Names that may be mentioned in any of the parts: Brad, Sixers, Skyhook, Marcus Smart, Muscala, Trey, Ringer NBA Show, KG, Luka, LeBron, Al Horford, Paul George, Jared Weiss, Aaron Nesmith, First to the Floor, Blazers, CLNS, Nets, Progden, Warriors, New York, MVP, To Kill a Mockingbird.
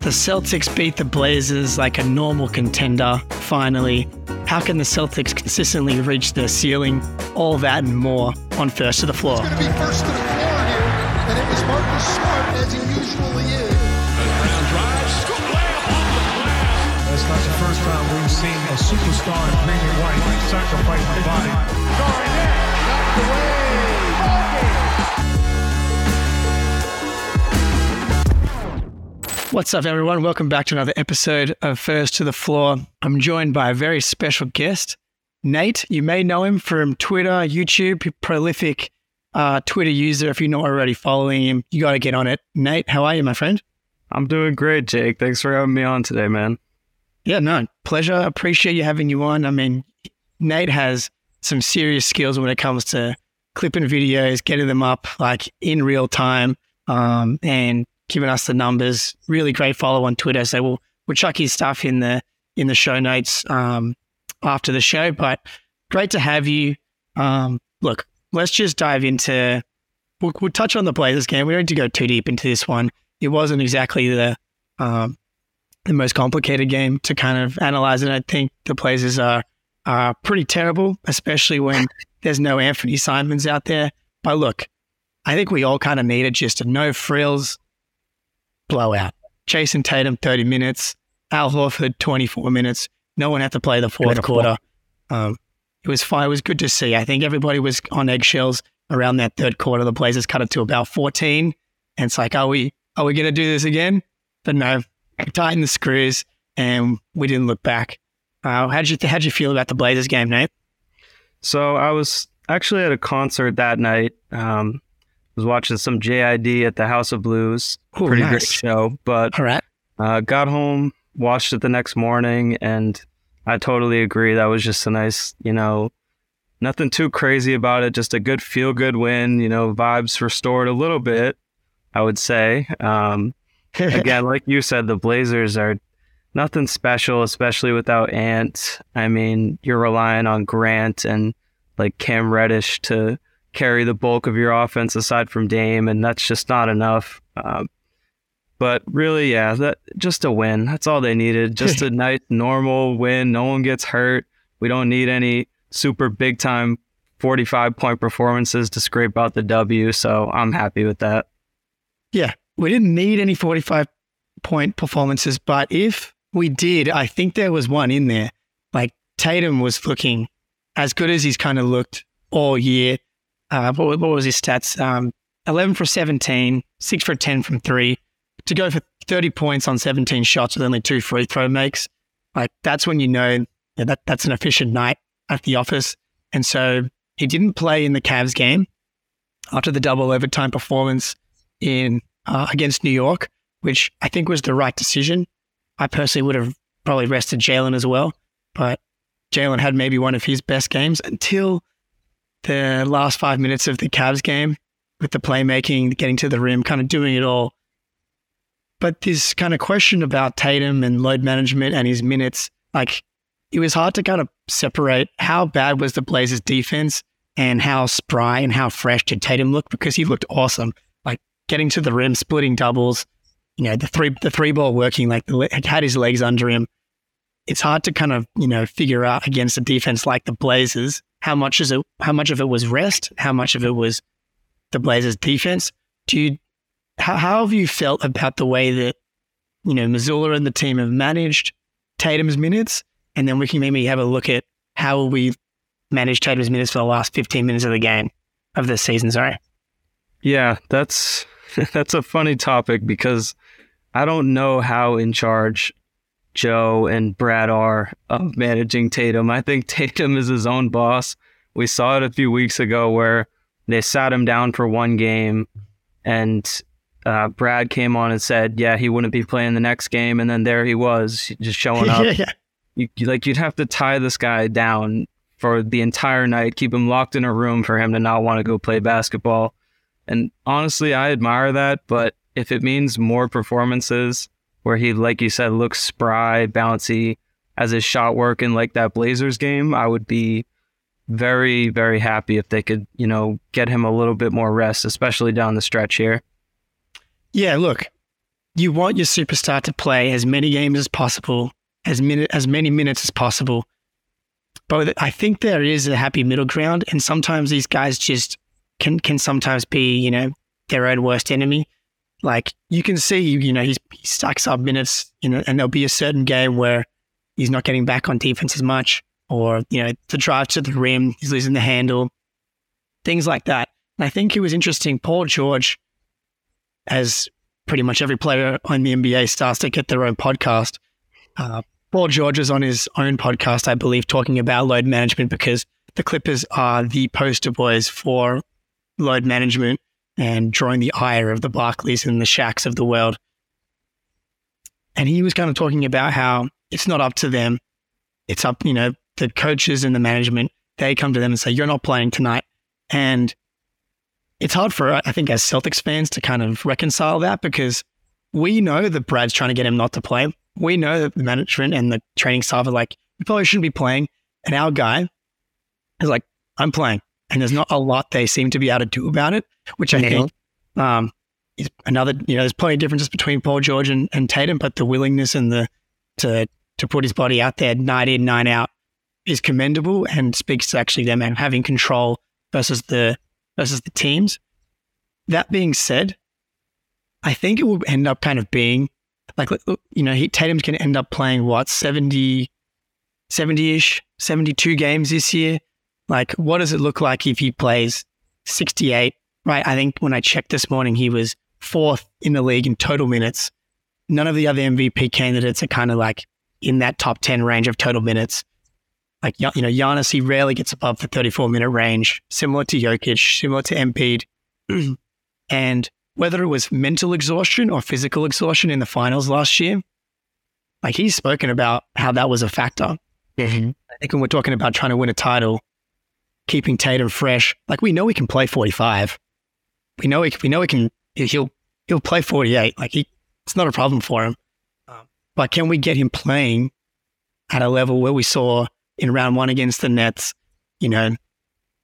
The Celtics beat the Blazers like a normal contender, finally. How can the Celtics consistently reach their ceiling? All that and more on First to the Floor. It's going to be First to the Floor here, and it was Marcus Smart, as he usually is. First drive, scoop layup off the glass. That's not the first time we've seen a superstar in green and white sacrifice the body. Sorry, Nate, knocked away. What's up, everyone? Welcome back to another episode of First to the Floor. I'm joined by a very special guest, Nate. You may know him from Twitter, YouTube, prolific Twitter user. If you're not already following him, you got to get on it. Nate, how are you, my friend? I'm doing great, Jake. Thanks for having me on today, man. Yeah, no, pleasure. Appreciate you having you on. I mean, Nate has some serious skills when it comes to clipping videos, getting them up like in real time, and giving us the numbers. Really great follow on Twitter. So we'll chuck his stuff in the show notes after the show. But great to have you. Look, let's just dive into. We'll touch on the Blazers game. We don't need to go too deep into this one. It wasn't exactly the most complicated game to kind of analyze, and I think the Blazers are pretty terrible, especially when there's no Anthony Simons out there. But look, I think we all kind of needed just a no frills blowout. Jason Tatum, 30 minutes. Al Horford, 24 minutes. No one had to play the fourth quarter. It was fine. It was good to see. I think everybody was on eggshells around that third quarter. The Blazers cut it to about 14. And it's like, are we going to do this again? But no, tighten the screws, and we didn't look back. How'd you feel about the Blazers game, Nate? So I was actually at a concert that night. Was watching some JID at the House of Blues. Ooh, pretty nice. Great show, but all right. Got home, watched it the next morning, and I totally agree. That was just a nice, nothing too crazy about it, just a good feel-good win, vibes restored a little bit, I would say. Again, like you said, the Blazers are nothing special, especially without Ant. I mean, you're relying on Grant and like Cam Reddish to carry the bulk of your offense aside from Dame, and that's just not enough. But really, yeah, just a win. That's all they needed. Just a nice, normal win. No one gets hurt. We don't need any super big-time 45-point performances to scrape out the W, so I'm happy with that. Yeah, we didn't need any 45-point performances, but if we did, I think there was one in there. Like, Tatum was looking as good as he's kind of looked all year. What was his stats? 11 for 17, 6 for 10 from 3. To go for 30 points on 17 shots with only 2 free throw makes, like that's when you know that's an efficient night at the office. And so he didn't play in the Cavs game after the double overtime performance in against New York, which I think was the right decision. I personally would have probably rested Jaylen as well, but Jaylen had maybe one of his best games until the last 5 minutes of the Cavs game, with the playmaking, getting to the rim, kind of doing it all. But this kind of question about Tatum and load management and his minutes, like it was hard to kind of separate how bad was the Blazers defense and how spry and how fresh did Tatum look, because he looked awesome. Like getting to the rim, splitting doubles, the three ball working, like had his legs under him. It's hard to kind of, figure out against a defense like the Blazers. How much of it was rest? How much of it was the Blazers' defense? How have you felt about the way that Missoula and the team have managed Tatum's minutes? And then we can maybe have a look at how we managed Tatum's minutes for the last 15 minutes of the season. Sorry. Yeah, that's a funny topic, because I don't know how in charge Joe and Brad are of managing Tatum. I think Tatum is his own boss. We saw it a few weeks ago where they sat him down for one game and Brad came on and said, yeah, he wouldn't be playing the next game. And then there he was just showing up. Yeah. You'd have to tie this guy down for the entire night, keep him locked in a room for him to not want to go play basketball. And honestly, I admire that. But if it means more performances where he, like you said, looks spry, bouncy as his shot work in like that Blazers game, I would be very, very happy if they could, you know, get him a little bit more rest, especially down the stretch here. Yeah, look, you want your superstar to play as many games as possible, as many minutes as possible. But I think there is a happy middle ground, and sometimes these guys just can sometimes be, you know, their own worst enemy. Like, you can see, you know, he stacks up minutes, you know, and there'll be a certain game where he's not getting back on defense as much, or, you know, the drive to the rim, he's losing the handle, things like that. And I think it was interesting, Paul George, as pretty much every player on the NBA starts to get their own podcast. Paul George is on his own podcast, I believe, talking about load management, because the Clippers are the poster boys for load management and drawing the ire of the Barclays and the Shaqs of the world. And he was kind of talking about how it's not up to them. It's up, you know, the coaches and the management. They come to them and say, you're not playing tonight. And it's hard for, I think, as Celtics fans to kind of reconcile that, because we know that Brad's trying to get him not to play. We know that the management and the training staff are like, you probably shouldn't be playing. And our guy is like, I'm playing. And there's not a lot they seem to be able to do about it, which I think is another, you know, there's plenty of differences between Paul George and Tatum, but the willingness and the to put his body out there night in, night out is commendable and speaks to actually them and having control versus the teams. That being said, I think it will end up kind of being like, you know, Tatum's going to end up playing what, 70-ish, 72 games this year. Like, what does it look like if he plays 68, right? I think when I checked this morning, he was fourth in the league in total minutes. None of the other MVP candidates are kind of like in that top 10 range of total minutes. Like, you know, Giannis, he rarely gets above the 34-minute range, similar to Jokic, similar to Embiid. And whether it was mental exhaustion or physical exhaustion in the finals last year, like, he's spoken about how that was a factor. Mm-hmm. I think when we're talking about trying to win a title, keeping Tatum fresh, like, we know he can play 45. We know he'll play 48. Like, it's not a problem for him. But can we get him playing at a level where we saw in round one against the Nets, you know,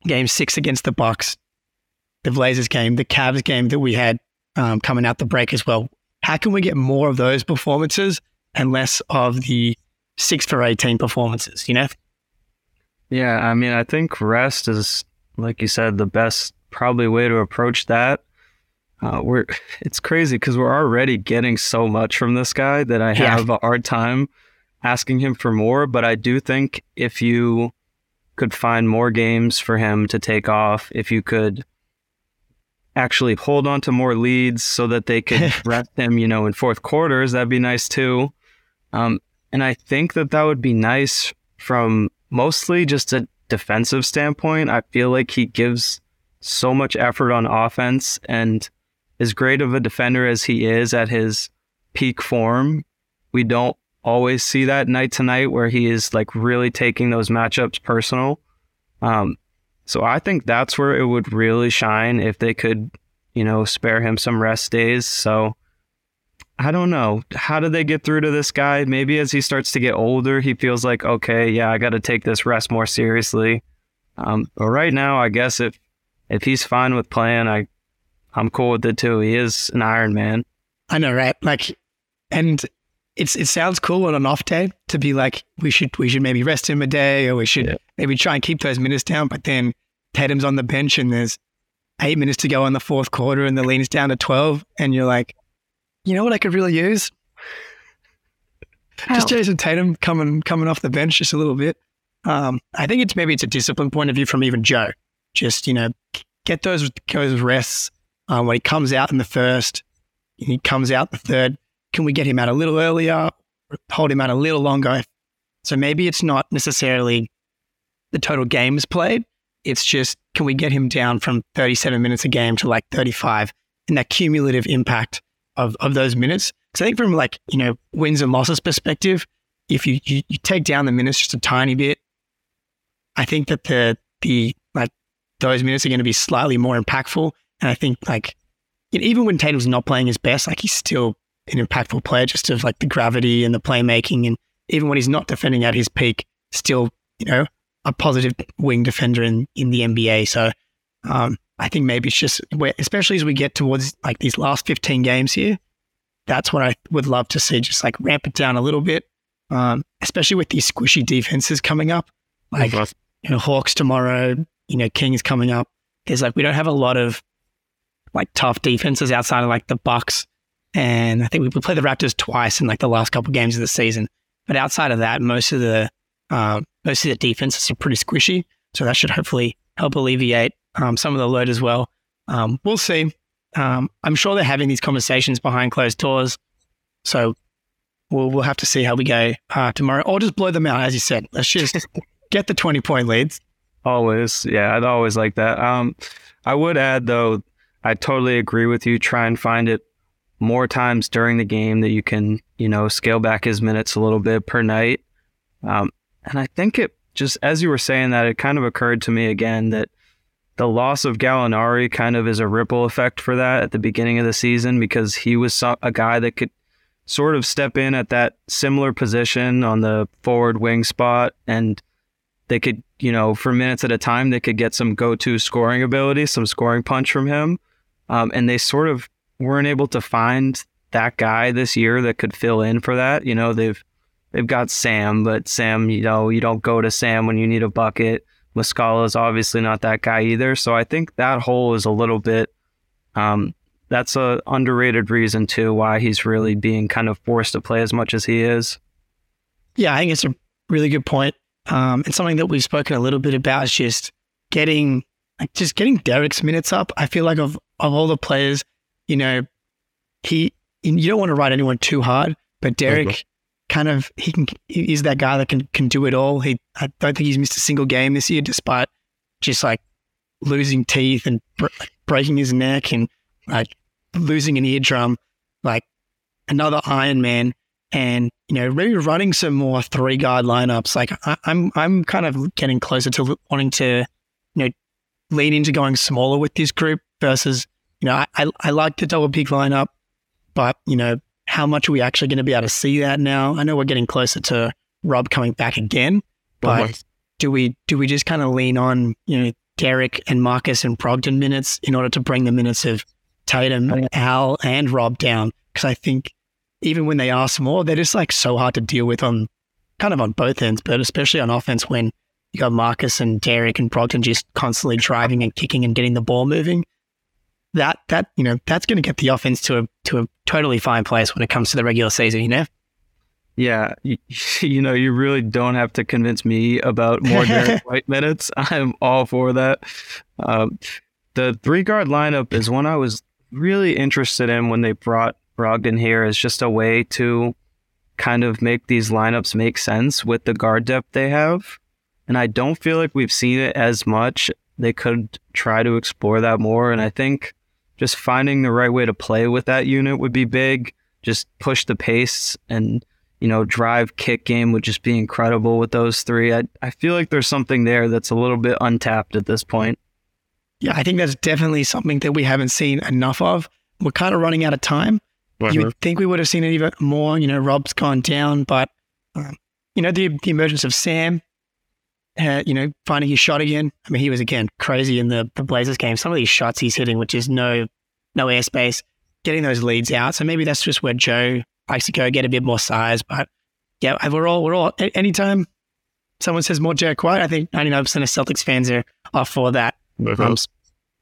game 6 against the Bucks, the Blazers game, the Cavs game that we had coming out the break as well? How can we get more of those performances and less of the 6-for-18 performances, you know? Yeah, I mean, I think rest is, like you said, the best probably way to approach that. It's crazy because we're already getting so much from this guy that I have a hard time asking him for more. But I do think if you could find more games for him to take off, if you could actually hold on to more leads so that they could rest him, you know, in fourth quarters, that'd be nice too. And I think that would be nice from mostly just a defensive standpoint. I feel like he gives so much effort on offense, and as great of a defender as he is at his peak form, we don't always see that night to night where he is like really taking those matchups personal. So I think that's where it would really shine if they could, you know, spare him some rest days. So I don't know. How do they get through to this guy? Maybe as he starts to get older, he feels like, okay, yeah, I got to take this rest more seriously. But right now, I guess if he's fine with playing, I'm cool with it too. He is an Iron Man. I know, right? Like, and it sounds cool on an off day to be like, we should maybe rest him a day, or we should maybe try and keep those minutes down. But then Tatum's on the bench and there's 8 minutes to go in the fourth quarter and the lean's down to 12, and you're like, you know what I could really use? Just Jason Tatum coming off the bench just a little bit. I think it's a discipline point of view from even Joe. Just, you know, get those rests. When he comes out in the first, he comes out the third, can we get him out a little earlier, hold him out a little longer? So maybe it's not necessarily the total games played. It's just, can we get him down from 37 minutes a game to like 35? and that cumulative impact of those minutes. So I think from like, you know, wins and losses perspective, if you take down the minutes just a tiny bit, I think that the like those minutes are going to be slightly more impactful. And I think like, you know, even when Tatum's not playing his best, like he's still an impactful player just of like the gravity and the playmaking. And even when he's not defending at his peak, still, you know, a positive wing defender in the NBA. So I think maybe it's just, especially as we get towards like these last 15 games here, that's what I would love to see, just like ramp it down a little bit, especially with these squishy defenses coming up. Like, you know, Hawks tomorrow, you know, Kings coming up. There's like, we don't have a lot of like tough defenses outside of like the Bucks. And I think we play the Raptors twice in like the last couple of games of the season. But outside of that, most of the defenses are pretty squishy. So that should hopefully help alleviate some of the load as well. We'll see. I'm sure they're having these conversations behind closed doors. So we'll have to see how we go tomorrow. Or just blow them out, as you said. Let's just get the 20-point leads. Always. Yeah, I'd always like that. I would add, though, I totally agree with you. Try and find it more times during the game that you can, you know, scale back his minutes a little bit per night. And I think it just, as you were saying that, it kind of occurred to me again that the loss of Gallinari kind of is a ripple effect for that at the beginning of the season, because he was a guy that could sort of step in at that similar position on the forward wing spot, and they could, you know, for minutes at a time, they could get some go-to scoring ability, some scoring punch from him. And they sort of weren't able to find that guy this year that could fill in for that. You know, they've got Sam, but Sam, you know, you don't go to Sam when you need a bucket. Muscala is obviously not that guy either. So I think that hole is a little bit, that's a underrated reason too, why he's really being kind of forced to play as much as he is. Yeah, I think it's a really good point. And something that we've spoken a little bit about is just getting Derek's minutes up. I feel like of all the players, you know, you don't want to ride anyone too hard, but Derek is that guy that can do it all. I don't think he's missed a single game this year, despite just like losing teeth and breaking his neck and like losing an eardrum, like another Iron Man, and, you know, maybe running some more 3-guard lineups. Like I'm kind of getting closer to wanting to, you know, lean into going smaller with this group versus, you know, I like the double peak lineup, but, you know, how much are we actually going to be able to see that now? I know we're getting closer to Rob coming back again, but do we just kind of lean on, you know, Derek and Marcus and Progden minutes in order to bring the minutes of Tatum, Al, and Rob down? Because I think even when they are small, they're just like so hard to deal with on kind of on both ends, but especially on offense when you got Marcus and Derek and Progden just constantly driving and kicking and getting the ball moving. That you know, that's going to get the offense to a totally fine place when it comes to the regular season, you know? Yeah. You know, you really don't have to convince me about more Derek White minutes. I'm all for that. The 3-guard lineup is one I was really interested in when they brought Brogdon here, as just a way to kind of make these lineups make sense with the guard depth they have. And I don't feel like we've seen it as much. They could try to explore that more. And I think just finding the right way to play with that unit would be big. Just push the pace and, you know, drive kick game would just be incredible with those three. I feel like there's something there that's a little bit untapped at this point. Yeah, I think that's definitely something that we haven't seen enough of. We're kind of running out of time. You would think we would have seen it even more. You know, Rob's gone down, but, you know, the emergence of Sam, you know, finding his shot again. I mean, he was, again, crazy in the Blazers game. Some of these shots he's hitting, which is no airspace, getting those leads out. So maybe that's just where Joe likes to go, get a bit more size. But yeah, we're all anytime someone says more Derek White, I think 99% of Celtics fans are for that.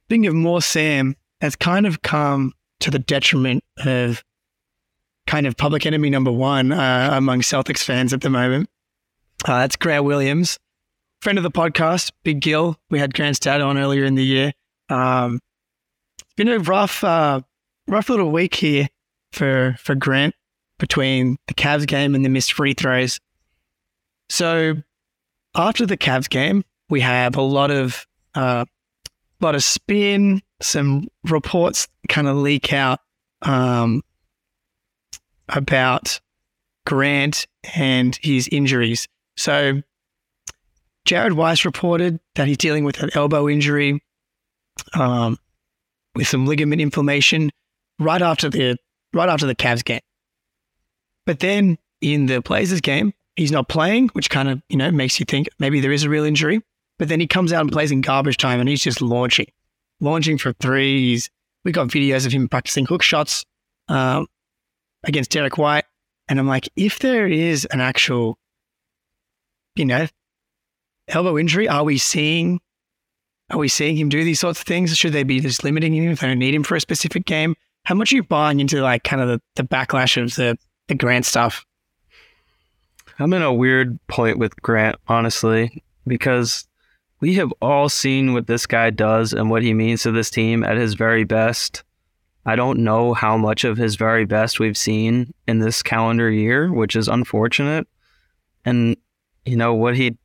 Speaking of more Sam, has kind of come to the detriment of kind of public enemy number one among Celtics fans at the moment. That's Grant Williams. Friend of the podcast, Big Gil. We had Grant's dad on earlier in the year. It's been a rough little week here for Grant between the Cavs game and the missed free throws. So after the Cavs game, we have a lot of a lot of spin. Some reports kind of leak out about Grant and his injuries. So Jared Weiss reported that he's dealing with an elbow injury with some ligament inflammation right after the Cavs game. But then in the Blazers game, he's not playing, which kind of, you know, makes you think maybe there is a real injury. But then he comes out and plays in garbage time and he's just launching for threes. We got videos of him practicing hook shots against Derek White. And I'm like, if there is an actual, you know, elbow injury, are we seeing him do these sorts of things? Should they be just limiting him if they don't need him for a specific game? How much are you buying into like kind of the backlash of the Grant stuff? I'm in a weird point with Grant, honestly, because we have all seen what this guy does and what he means to this team at his very best. I don't know how much of his very best we've seen in this calendar year, which is unfortunate. And, you know, what he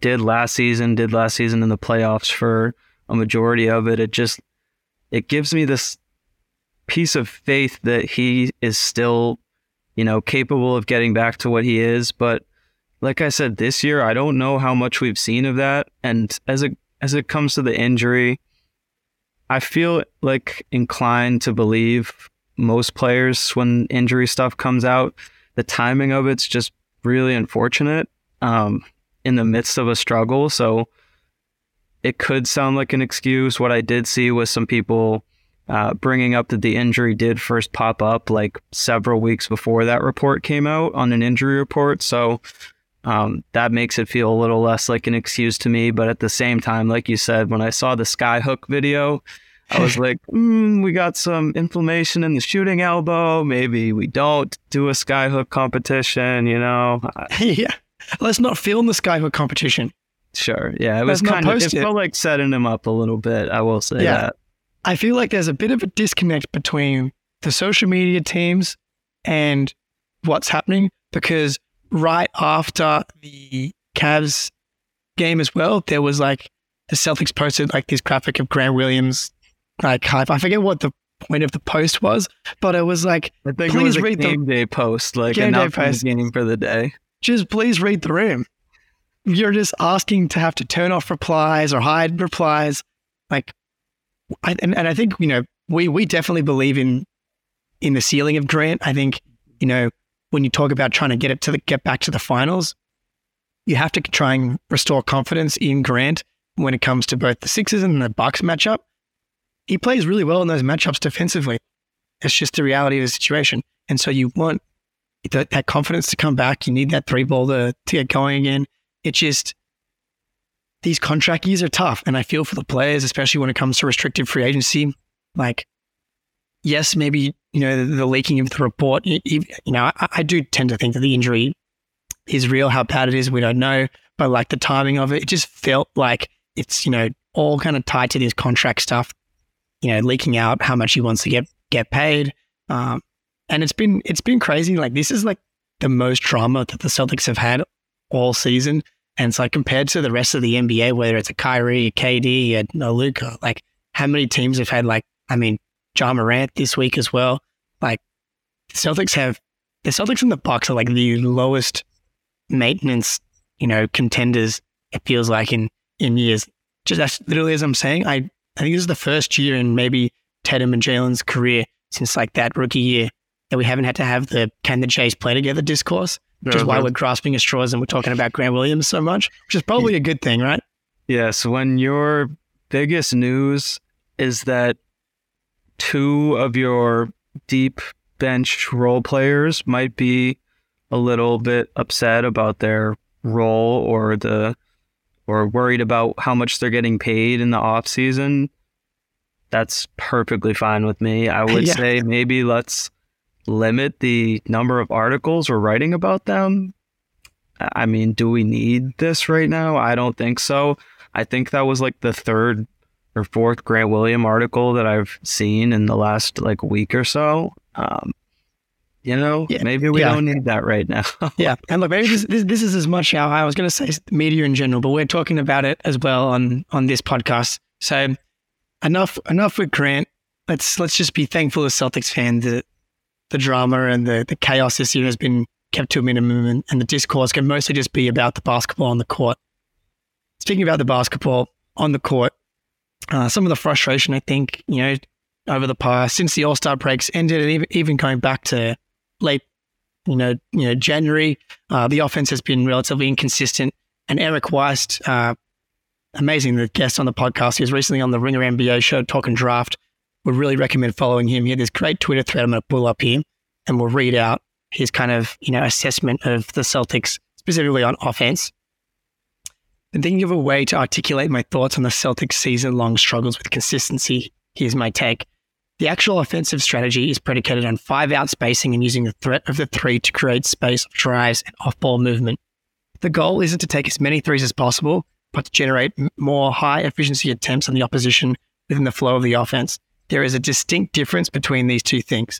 did last season in the playoffs for a majority of it, it gives me this piece of faith that he is still, you know, capable of getting back to what he is. But like I said, this year, I don't know how much we've seen of that. And as it comes to the injury, I feel like inclined to believe most players when injury stuff comes out. The timing of it's just really unfortunate in the midst of a struggle. So it could sound like an excuse. What I did see was some people bringing up that the injury did first pop up like several weeks before that report came out on an injury report. So that makes it feel a little less like an excuse to me. But at the same time, like you said, when I saw the Skyhook video, I was like, we got some inflammation in the shooting elbow. Maybe we don't do a Skyhook competition, you know? Yeah. Let's not film the Skyhook competition. Sure. Yeah. It was kind of, it felt like setting him up a little bit. I will say that. I feel like there's a bit of a disconnect between the social media teams and what's happening, because right after the Cavs game as well, there was like the Celtics posted like this graphic of Grant Williams, like hype. I forget what the point of the post was, but it was like, I think please it was read the game day post, like enough game for the day. Just please read the room. You're just asking to have to turn off replies or hide replies, like. And I think, you know, we definitely believe in the ceiling of Grant. I think, you know, when you talk about trying to get back to the finals, you have to try and restore confidence in Grant when it comes to both the Sixers and the Bucks matchup. He plays really well in those matchups defensively. It's just the reality of the situation. And so you want that confidence to come back. You need that three ball to get going again. It's just... these contract years are tough, and I feel for the players, especially when it comes to restricted free agency. Like, yes, maybe, you know, the leaking of the report, you know, I do tend to think that the injury is real. How bad it is, we don't know, but like the timing of it, it just felt like it's, you know, all kind of tied to this contract stuff, you know, leaking out how much he wants to get paid. And it's been crazy. Like, this is like the most drama that the Celtics have had all season. And so compared to the rest of the NBA, whether it's a Kyrie, a KD, a Luka, like how many teams have had like, I mean, Ja Morant this week as well. Like the Celtics and the Bucks are like the lowest maintenance, you know, contenders, it feels like in years. Just that's literally as I'm saying, I think this is the first year in maybe Tatum and Jaylen's career since like that rookie year that we haven't had to have the can the Jays play together discourse. Which is why we're grasping at straws and we're talking about Grant Williams so much, which is probably a good thing, right? Yes, when your biggest news is that two of your deep bench role players might be a little bit upset about their role or worried about how much they're getting paid in the offseason, that's perfectly fine with me. I would say maybe let's limit the number of articles we're writing about them. I mean, do we need this right now? I don't think so. I think that was like the third or fourth Grant Williams article that I've seen in the last like week or so. You know, maybe we don't need that right now. Yeah. And look, maybe this is as much how I was going to say media in general, but we're talking about it as well on this podcast. So Enough with Grant. Let's just be thankful as Celtics fans that the drama and the chaos this year has been kept to a minimum, and the discourse can mostly just be about the basketball on the court. Speaking about the basketball on the court, some of the frustration, I think, over the past, since the All-Star breaks ended, and even going back to late, January, the offense has been relatively inconsistent. And Eric Weist, amazing, the guest on the podcast, he was recently on the Ringer NBA show, Talking Draft. Would really recommend following him. He had this great Twitter thread. I'm going to pull up here and we'll read out his kind of, assessment of the Celtics, specifically on offense. And thinking of a way to articulate my thoughts on the Celtics' season-long struggles with consistency, here's my take. The actual offensive strategy is predicated on five-out spacing and using the threat of the three to create space of drives and off-ball movement. The goal isn't to take as many threes as possible, but to generate more high-efficiency attempts on the opposition within the flow of the offense. There is a distinct difference between these two things.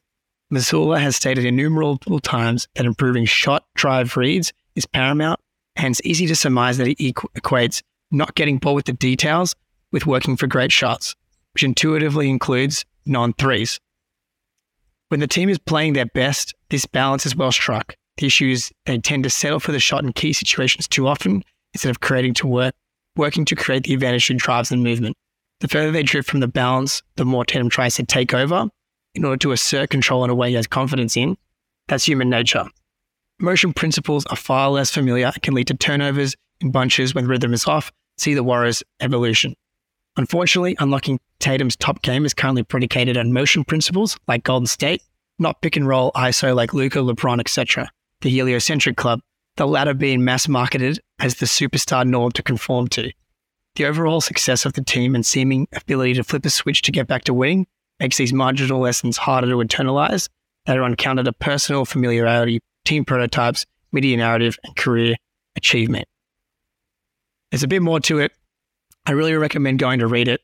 Missoula has stated innumerable times that improving shot drive reads is paramount, and it's easy to surmise that he equates not getting bored with the details with working for great shots, which intuitively includes non-threes. When the team is playing their best, this balance is well struck. The issue is they tend to settle for the shot in key situations too often instead of working to create the advantage through drives and movement. The further they drift from the balance, the more Tatum tries to take over in order to assert control in a way he has confidence in. That's human nature. Motion principles are far less familiar and can lead to turnovers in bunches when rhythm is off. See the Warriors' evolution. Unfortunately, unlocking Tatum's top game is currently predicated on motion principles like Golden State, not pick and roll ISO like Luka, LeBron, etc. The heliocentric club, the latter being mass marketed as the superstar norm to conform to. The overall success of the team and seeming ability to flip a switch to get back to winning makes these marginal lessons harder to internalize. They are uncounted to personal familiarity, team prototypes, media narrative, and career achievement. There's a bit more to it. I really recommend going to read it.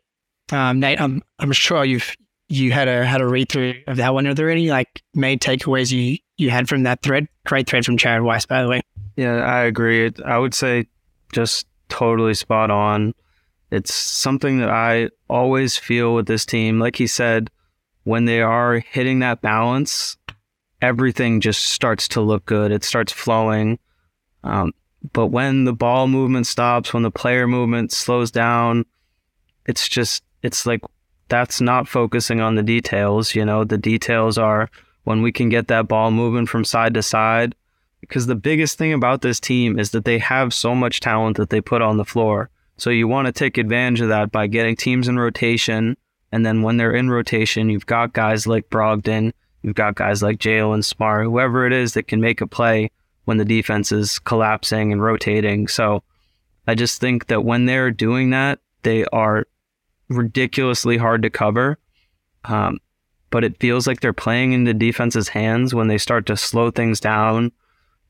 Nate, I'm sure you had a read through of that one. Are there any main takeaways you had from that thread? Great thread from Jared Weiss, by the way. Yeah, I agree. I would say just totally spot on. It's something that I always feel with this team. Like he said, when they are hitting that balance, everything just starts to look good. It starts flowing. But when the ball movement stops, when the player movement slows down, it's that's not focusing on the details. The details are when we can get that ball moving from side to side, because the biggest thing about this team is that they have so much talent that they put on the floor. So you want to take advantage of that by getting teams in rotation. And then when they're in rotation, you've got guys like Brogdon, you've got guys like Jaylen, Smart, whoever it is that can make a play when the defense is collapsing and rotating. So I just think that when they're doing that, they are ridiculously hard to cover. But it feels like they're playing into defense's hands when they start to slow things down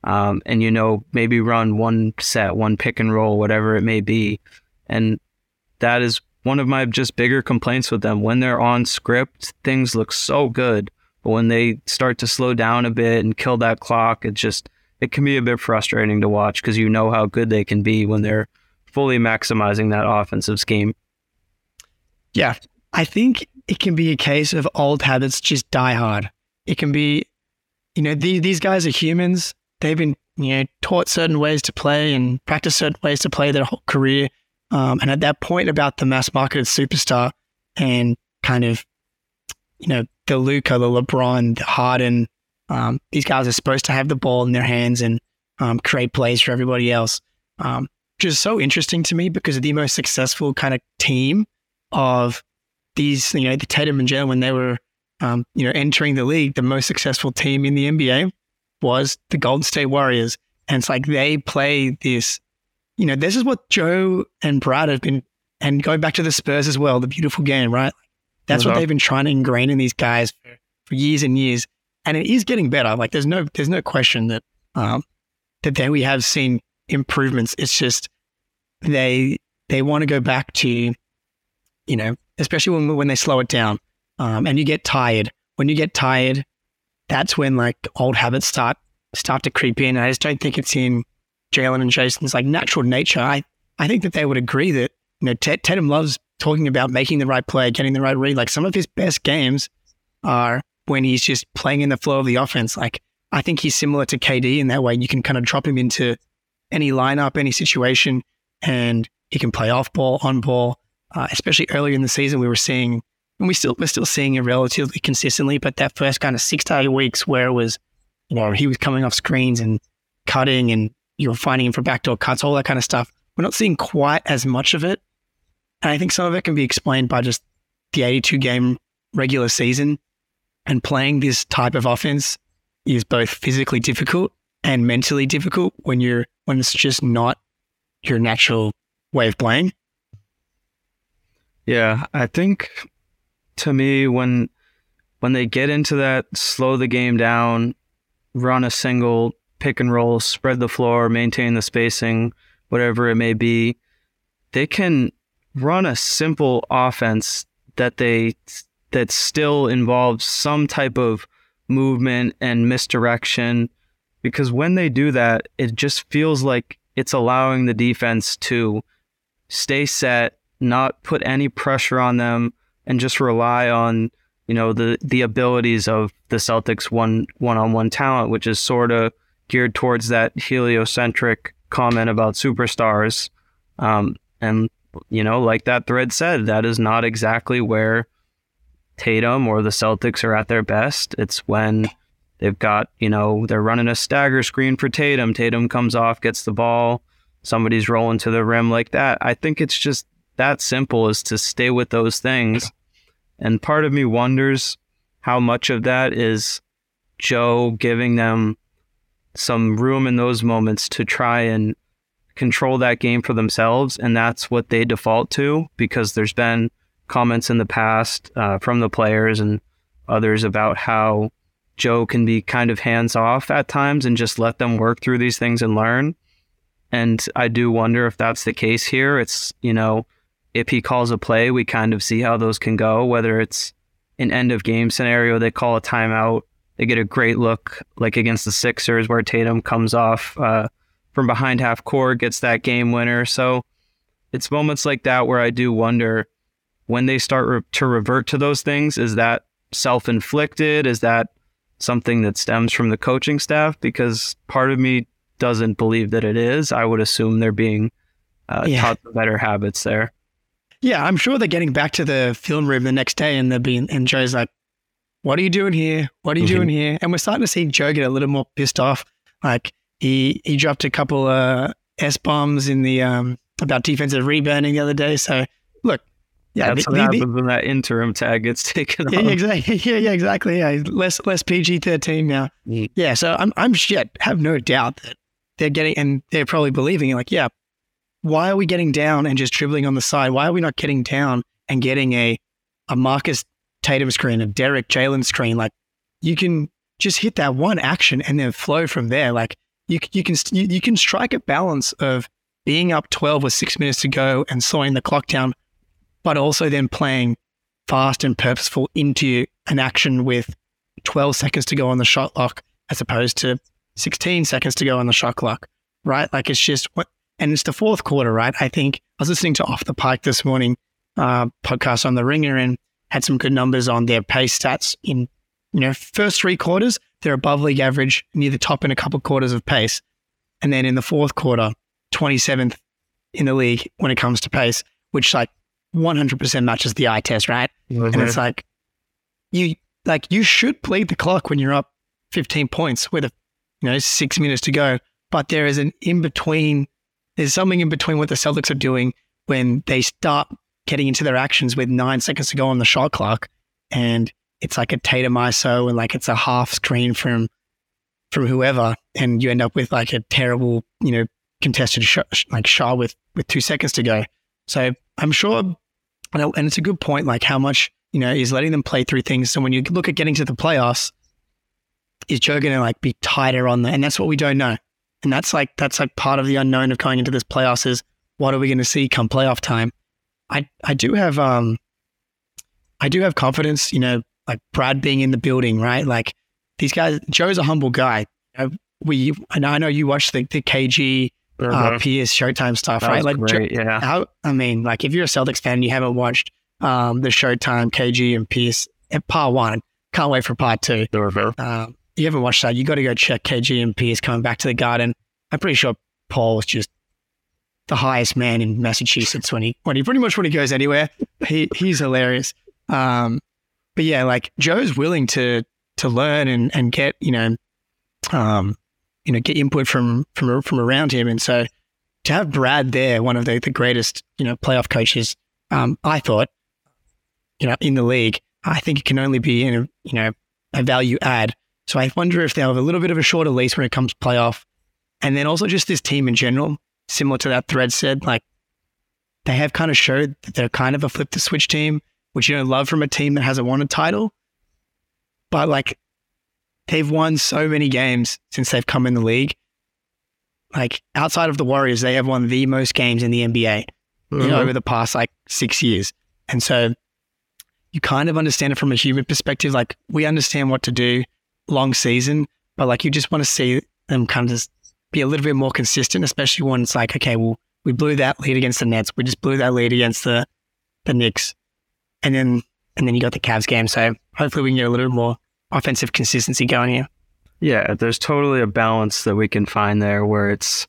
and, maybe run one set, one pick and roll, whatever it may be. And that is one of my just bigger complaints with them. When they're on script, things look so good. But when they start to slow down a bit and kill that clock, it can be a bit frustrating to watch because how good they can be when they're fully maximizing that offensive scheme. Yeah, I think it can be a case of old habits just die hard. It can be, these guys are humans. They've been, taught certain ways to play and practice certain ways to play their whole career. And at that point about the mass-marketed superstar and kind of, the Luka, the LeBron, the Harden, these guys are supposed to have the ball in their hands and create plays for everybody else. Which is so interesting to me because of the most successful kind of team of these, the Tatum and Jaylen, when they were, entering the league, the most successful team in the NBA was the Golden State Warriors. And it's they play this, this is what Joe and Brad have been, and going back to the Spurs as well, the beautiful game, right? That's what they've been trying to ingrain in these guys for years and years. And it is getting better. There's no question that that we have seen improvements. It's just they want to go back to, especially when they slow it down, and you get tired. When you get tired, that's when old habits start to creep in. And I just don't think it's in Jaylen and Jason's natural nature. I think that they would agree that Tatum loves talking about making the right play, getting the right read. Like, some of his best games are when he's just playing in the flow of the offense. Like, I think he's similar to KD in that way. You can kind of drop him into any lineup, any situation, and he can play off ball, on ball. Especially earlier in the season, we were seeing, and we're still seeing it relatively consistently, but that first kind of 6 to 8 weeks where it was, you know, he was coming off screens and cutting, and you were finding him for backdoor cuts, all that kind of stuff. We're not seeing quite as much of it. And I think some of it can be explained by just the 82-game regular season, and playing this type of offense is both physically difficult and mentally difficult when it's just not your natural way of playing. Yeah, I think to me, when they get into that, slow the game down, run a single, pick and roll, spread the floor, maintain the spacing, whatever it may be, they can run a simple offense that still involves some type of movement and misdirection, because when they do that, it just feels like it's allowing the defense to stay set, not put any pressure on them, and just rely on, you know, the abilities of the Celtics' one-on-one talent, which is sort of geared towards that heliocentric comment about superstars. And, you know, like that thread said, that is not exactly where Tatum or the Celtics are at their best. It's when they've got, you know, they're running a stagger screen for Tatum. Tatum comes off, gets the ball. Somebody's rolling to the rim like that. I think it's just that simple, is to stay with those things. And part of me wonders how much of that is Joe giving them some room in those moments to try and control that game for themselves, and that's what they default to, because there's been comments in the past from the players and others about how Joe can be kind of hands-off at times and just let them work through these things and learn. And I do wonder if that's the case here. It's, you know, if he calls a play, we kind of see how those can go, whether it's an end-of-game scenario, they call a timeout, they get a great look, like against the Sixers, where Tatum comes off from behind half court, gets that game winner. So it's moments like that where I do wonder, when they start to revert to those things, is that self-inflicted? Is that something that stems from the coaching staff? Because part of me doesn't believe that it is. I would assume they're being taught the better habits there. Yeah, I'm sure they're getting back to the film room the next day and and Joe's like, what are you doing here? What are you doing here? And we're starting to see Joe get a little more pissed off. Like, he dropped a couple S-bombs in the about defensive rebounding the other day. So look, that's what happens when that interim tag gets taken off. Yeah, exactly. Yeah, less PG-13 now. Mm. Yeah, so have no doubt that they're getting, and they're probably believing, like, yeah, why are we getting down and just dribbling on the side? Why are we not getting down and getting a Marcus Tatum screen, a Derek Jaylen screen? Like, you can just hit that one action and then flow from there. Like, you can strike a balance of being up 12 with 6 minutes to go and slowing the clock down, but also then playing fast and purposeful into an action with 12 seconds to go on the shot clock, as opposed to 16 seconds to go on the shot clock, right? Like, it's just and it's the fourth quarter, right? I think I was listening to Off the Pike this morning, podcast on the Ringer, and had some good numbers on their pace stats in, you know, first three quarters, they're above league average, near the top in a couple quarters of pace. And then in the fourth quarter, 27th in the league when it comes to pace, which, like, 100% matches the eye test, right? Mm-hmm. And it's like, you should bleed the clock when you're up 15 points with 6 minutes to go. But there is an in-between, there's something in between what the Celtics are doing when they start getting into their actions with 9 seconds to go on the shot clock. And it's like a Tatum ISO, and like, it's a half screen from whoever. And you end up with like a terrible, contested shot with 2 seconds to go. So I'm sure, and it's a good point, like, how much, is letting them play through things. So when you look at getting to the playoffs, is Joe going to like be tighter on that? And that's what we don't know. And that's like part of the unknown of going into this playoffs, is what are we going to see come playoff time? I do have confidence, like Brad being in the building, right? Like, these guys, Joe's a humble guy. I know you watched the KG Pierce Showtime stuff, that right? Like, great, yeah. I mean, like, if you're a Celtics fan and you haven't watched the Showtime KG and Pierce at part one, can't wait for part two. You haven't watched that, you got to go check KG and Pierce coming back to the Garden. I'm pretty sure Paul was just the highest man in Massachusetts when he pretty much when he goes anywhere. He's hilarious. But yeah, like, Joe's willing to learn and get, get input from around him. And so to have Brad there, one of the greatest, playoff coaches, I thought, in the league, I think it can only be a value add. So I wonder if they'll have a little bit of a shorter lease when it comes to playoff. And then also just this team in general, similar to that Thread said, like, they have kind of showed that they're kind of a flip the switch team, which you don't love from a team that hasn't won a title. But like, they've won so many games since they've come in the league. Like, outside of the Warriors, they have won the most games in the NBA over the past like 6 years. And so you kind of understand it from a human perspective. Like, we understand what to do long season, but like, you just want to see them kind of just be a little bit more consistent, especially when it's like, okay, well, we blew that lead against the Nets. We just blew that lead against the Knicks. And then you got the Cavs game. So hopefully we can get a little bit more offensive consistency going here. Yeah, there's totally a balance that we can find there where it's,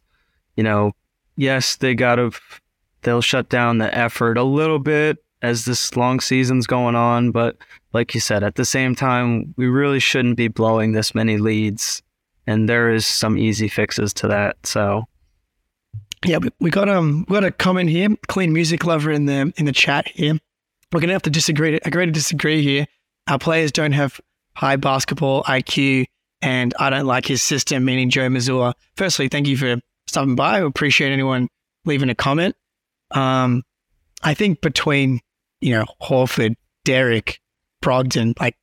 yes, they'll shut down the effort a little bit as this long season's going on. But like you said, at the same time, we really shouldn't be blowing this many leads. And there is some easy fixes to that. So yeah, we got a comment here, Clean Music Lover in the chat here. We're gonna have to agree to disagree here. Our players don't have high basketball IQ, and I don't like his system, meaning Joe Missoula. Firstly, thank you for stopping by. I appreciate anyone leaving a comment. I think between Horford, Derek, Brogdon, like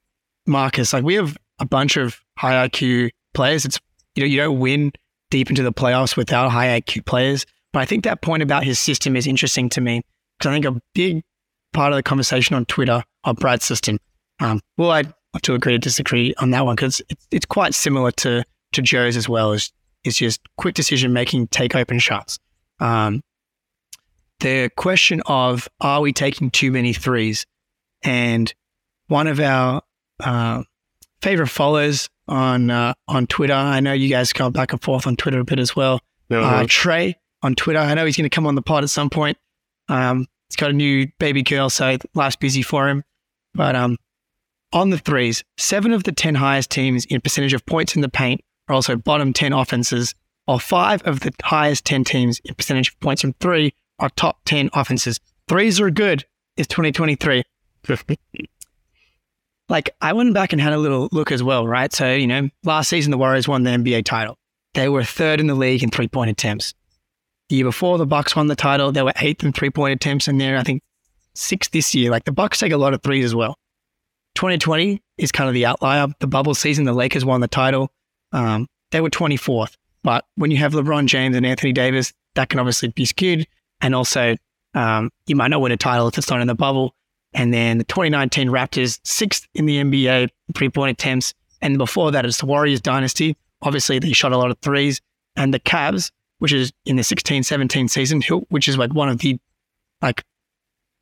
Marcus, like, we have a bunch of high IQ players. It's you don't win deep into the playoffs without high IQ players. But I think that point about his system is interesting to me, because I think a big part of the conversation on Twitter on Brad's system. Well, I'd have to agree to disagree on that one, because it's quite similar to Joe's as well. It's just quick decision making, take open shots. The question of, are we taking too many threes? And one of our favorite followers on Twitter, I know you guys go back and forth on Twitter a bit as well. Trey on Twitter, I know he's going to come on the pod at some point. He's got a new baby girl, so life's busy for him. But on the threes, 7 of the 10 highest teams in percentage of points in the paint are also bottom 10 offenses, while 5 of the highest 10 teams in percentage of points from 3 are top 10 offenses. Threes are good. It's 2023. Like, I went back and had a little look as well, right? So, last season, the Warriors won the NBA title. They were 3rd in the league in three-point attempts. The year before, the Bucks won the title. They were 8th in three-point attempts, and they're, I think, 6th this year. Like, the Bucks take a lot of threes as well. 2020 is kind of the outlier. The bubble season, the Lakers won the title. They were 24th. But when you have LeBron James and Anthony Davis, that can obviously be skewed. And also, you might not win a title if it's not in the bubble. And then the 2019 Raptors, 6th in the NBA three-point attempts. And before that, it's the Warriors dynasty. Obviously, they shot a lot of threes. And the Cavs, which is in the 16-17 season, which is like one of the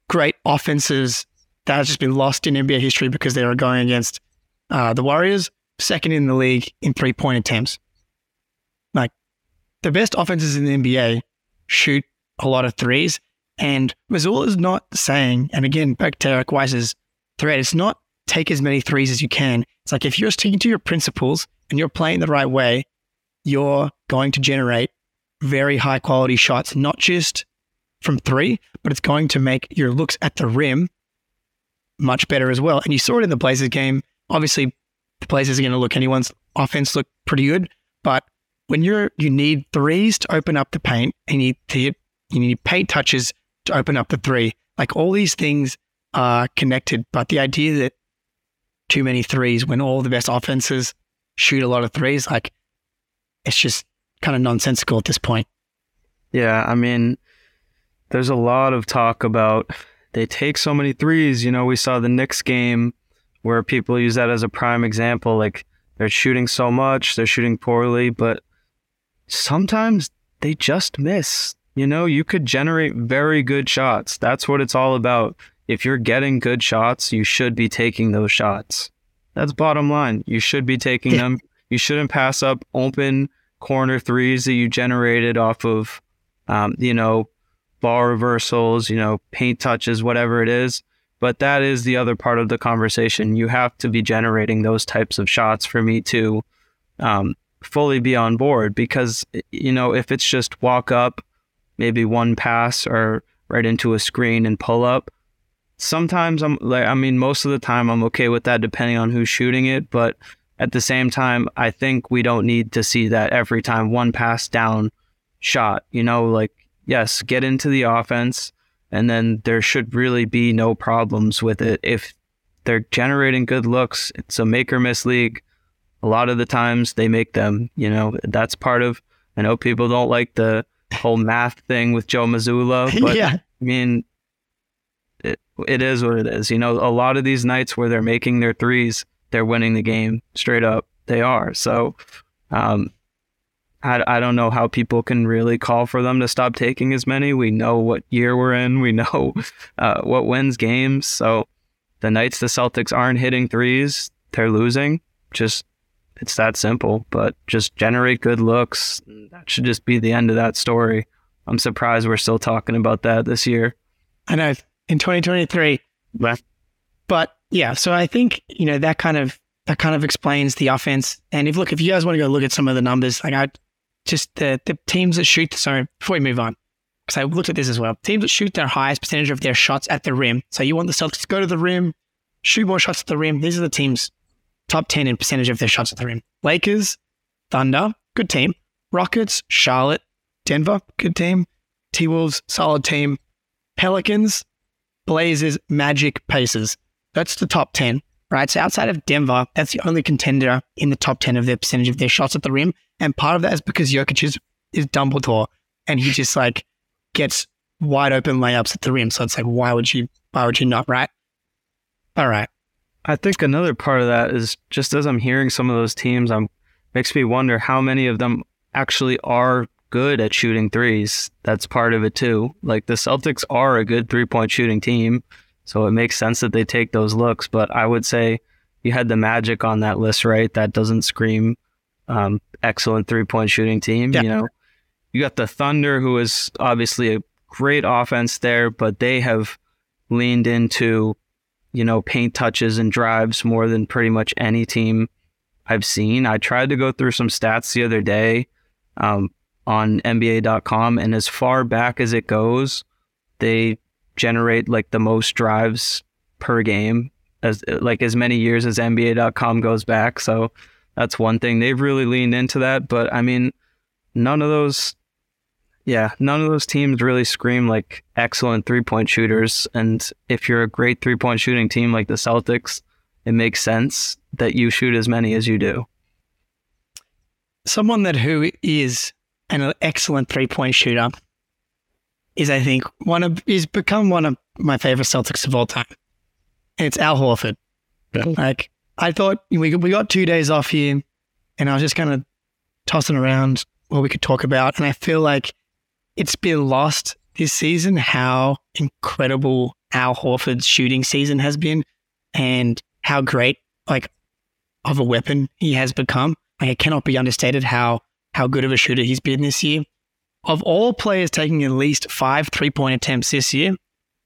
great offenses that has just been lost in NBA history because they were going against the Warriors, 2nd in the league in three-point attempts. Like, the best offenses in the NBA shoot a lot of threes. And Missoula is not saying, and again, back to Derek White's thread, it's not take as many threes as you can. It's like, if you're sticking to your principles and you're playing the right way, you're going to generate very high quality shots, not just from three, but it's going to make your looks at the rim much better as well. And you saw it in the Blazers game. Obviously, the Blazers are going to look, anyone's offense look pretty good, but when you need threes to open up the paint, and you need paint touches to open up the three. Like, all these things are connected, but the idea that too many threes when all the best offenses shoot a lot of threes, like, it's just kind of nonsensical at this point. Yeah, I mean, there's a lot of talk about they take so many threes. We saw the Knicks game where people use that as a prime example. Like, they're shooting so much, they're shooting poorly, but sometimes they just miss. You know, you could generate very good shots. That's what it's all about. If you're getting good shots, you should be taking those shots. That's bottom line. You should be taking them. You shouldn't pass up open corner threes that you generated off of, you know, ball reversals, you know, paint touches, whatever it is. But that is the other part of the conversation. You have to be generating those types of shots for me to fully be on board, because, you know, if it's just walk up, maybe one pass or right into a screen and pull up, sometimes I'm like, I mean, most of the time I'm okay with that depending on who's shooting it. But at the same time, I think we don't need to see that every time one pass down shot, you know, like, yes, get into the offense, and then there should really be no problems with it. If they're generating good looks, it's a make or miss league. A lot of the times they make them, you know, that's part of, I know people don't like the whole math thing with Joe Missoula, but yeah. I mean, it is what it is. You know, a lot of these nights where they're making their threes, they're winning the game straight up. They are. So I don't know how people can really call for them to stop taking as many. We know what year we're in. We know what wins games. So the nights the Celtics aren't hitting threes, they're losing. Just, it's that simple. But just generate good looks. That should just be the end of that story. I'm surprised we're still talking about that this year. I know. In 2023. Yeah. But yeah, so I think, you know, that kind of explains the offense. And if, look, if you guys want to go look at some of the numbers, like I just the teams that shoot, sorry, before we move on, because I looked at this as well, teams that shoot their highest percentage of their shots at the rim. So you want the Celtics to go to the rim, shoot more shots at the rim. These are the teams top 10 in percentage of their shots at the rim. Lakers, Thunder, good team. Rockets, Charlotte, Denver, good team. T-Wolves, solid team. Pelicans, Blazers, Magic, Pacers. That's the top 10, right? So outside of Denver, that's the only contender in the top 10 of their percentage of their shots at the rim. And part of that is because Jokic is Dumbledore, and he just like gets wide open layups at the rim. So it's like, why would you not, right? All right. I think another part of that is just as I'm hearing some of those teams, makes me wonder how many of them actually are good at shooting threes. That's part of it too. Like the Celtics are a good 3-point shooting team, so it makes sense that they take those looks. But I would say you had the Magic on that list, right? That doesn't scream excellent 3-point shooting team. Yeah. You know, you got the Thunder, who is obviously a great offense there, but they have leaned into, you know, paint touches and drives more than pretty much any team I've seen. I tried to go through some stats the other day on NBA.com, and as far back as it goes, they generate like the most drives per game, as like as many years as NBA.com goes back. So that's one thing. They've really leaned into that. But I mean, none of those teams really scream like excellent 3-point shooters. And if you're a great 3-point shooting team like the Celtics, it makes sense that you shoot as many as you do. Someone who is an excellent 3-point shooter is, I think, become one of my favorite Celtics of all time. And it's Al Horford. Yeah. Like, I thought we got 2 days off here, and I was just kind of tossing around what we could talk about. And I feel like it's been lost this season how incredible Al Horford's shooting season has been, and how great like of a weapon he has become. Like, it cannot be understated how good of a shooter he's been this year. Of all players taking at least 5 3-point attempts this year,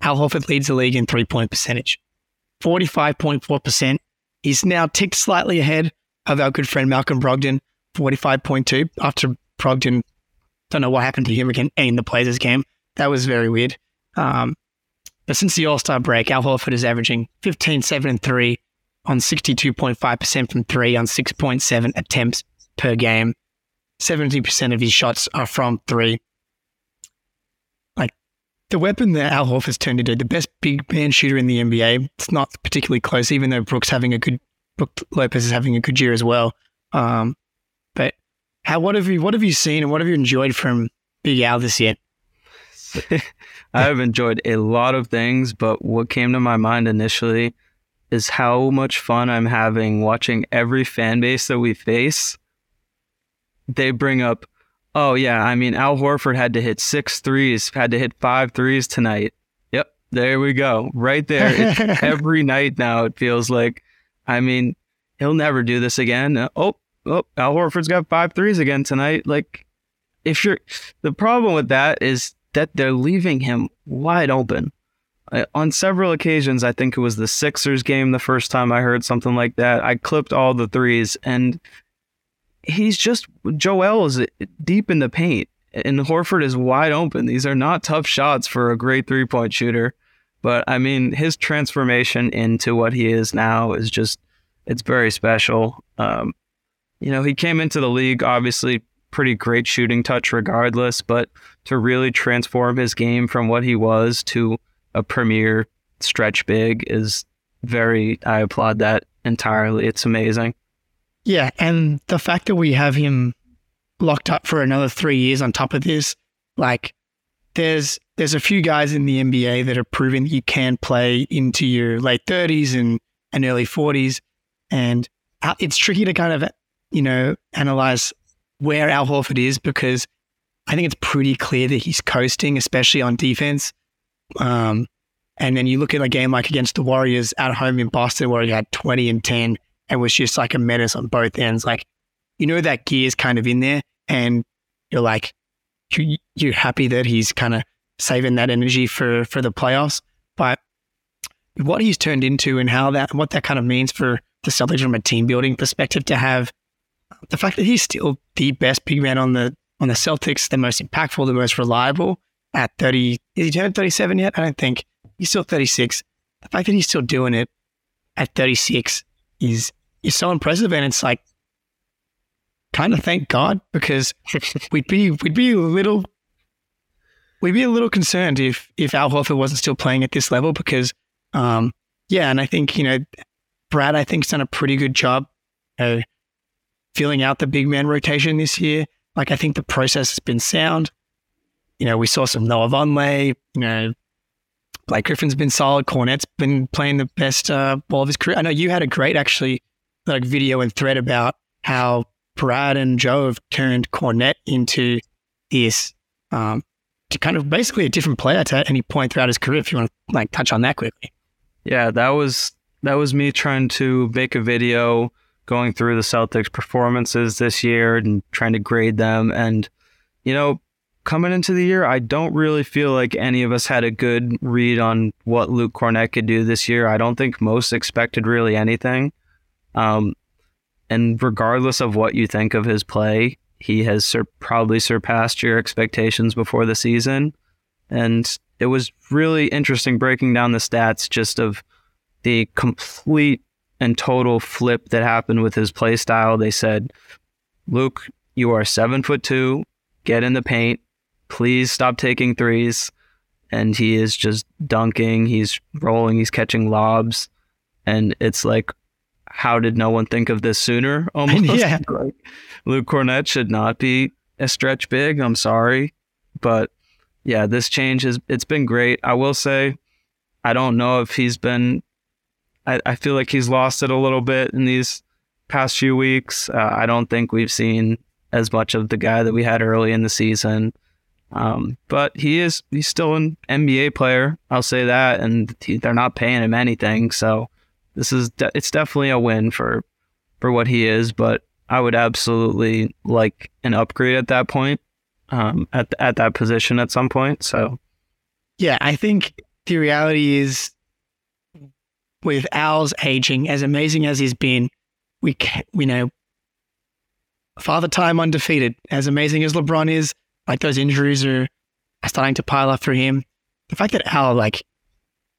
Al Horford leads the league in 3-point percentage. 45.4%. He's now ticked slightly ahead of our good friend Malcolm Brogdon, 45.2%, after Brogdon, don't know what happened to him again in the Blazers game. That was very weird. But since the All-Star break, Al Horford is averaging 15, 7, and 3 on 62.5% from 3 on 6.7 attempts per game. 70% of his shots are from 3. Like, the weapon that Al Horford's turned into, the best big man shooter in the NBA, it's not particularly close, even though Brooke Lopez is having a good year as well. But what have you seen and what have you enjoyed from Big Al this year? I've enjoyed a lot of things, but what came to my mind initially is how much fun I'm having watching every fan base that we face. They bring up Oh, yeah. I mean, Al Horford had to hit 6 threes, had to hit 5 threes tonight. Yep. There we go. Right there. It's every night now, it feels like. I mean, he'll never do this again. Oh, Al Horford's got 5 threes again tonight. Like, if you're... The problem with that is that they're leaving him wide open. On several occasions, I think it was the Sixers game the first time I heard something like that. I clipped all the threes, and he's just... Joel is deep in the paint, and Horford is wide open. These are not tough shots for a great three-point shooter. But, I mean, his transformation into what he is now is just... It's very special. You know, he came into the league, obviously, pretty great shooting touch regardless, but to really transform his game from what he was to a premier stretch big is very... I applaud that entirely. It's amazing. Yeah, and the fact that we have him locked up for another 3 years on top of this, like, there's a few guys in the NBA that are proving that you can play into your late 30s and early 40s, and it's tricky to kind of, you know, analyze where Al Horford is, because I think it's pretty clear that he's coasting, especially on defense. And then you look at a game like against the Warriors at home in Boston where he had 20 and 10 and was just like a menace on both ends. Like, you know, that gear's kind of in there, and you're like, you're happy that he's kind of saving that energy for the playoffs. But what he's turned into and how that, what that kind of means for the Celtics from a team building perspective, to have the fact that he's still the best big man on the Celtics, the most impactful, the most reliable. At 30, is he turned 37 yet? I don't think. He's still 36. The fact that he's still doing it at 36 is so impressive, and it's like, kind of thank God, because we'd be a little concerned if Al Horford wasn't still playing at this level, because and I think, you know, Brad, I think's done a pretty good job, filling out the big man rotation this year. Like, I think the process has been sound. You know, we saw some Noah Vonleh, you know, Blake Griffin's been solid. Cornette's been playing the best ball of his career. I know you had a great, actually, like, video and thread about how Brad and Joe have turned Cornette into this, to kind of basically a different player to any point throughout his career, if you want to, like, touch on that quickly. Yeah, that was me trying to make a video going through the Celtics performances this year and trying to grade them. And, you know, coming into the year, I don't really feel like any of us had a good read on what Luke Cornette could do this year. I don't think most expected really anything. And regardless of what you think of his play, he has probably surpassed your expectations before the season. And it was really interesting breaking down the stats just of the complete and total flip that happened with his play style. They said, Luke, you are 7'2", get in the paint. Please stop taking threes. And he is just dunking. He's rolling. He's catching lobs. And it's like, how did no one think of this sooner? Almost. Yeah. Like, Luke Cornette should not be a stretch big. I'm sorry. But yeah, this change it's been great. I will say, I don't know if he's been, I feel like he's lost it a little bit in these past few weeks. I don't think we've seen as much of the guy that we had early in the season. But he's still an NBA player, I'll say that, and they're not paying him anything. So it's definitely a win for what he is, but I would absolutely like an upgrade at that point, at that position at some point. So, yeah, I think the reality is, with Al's aging, as amazing as he's been, we know, Father Time undefeated. As amazing as LeBron is, like, those injuries are starting to pile up for him. The fact that Al, like,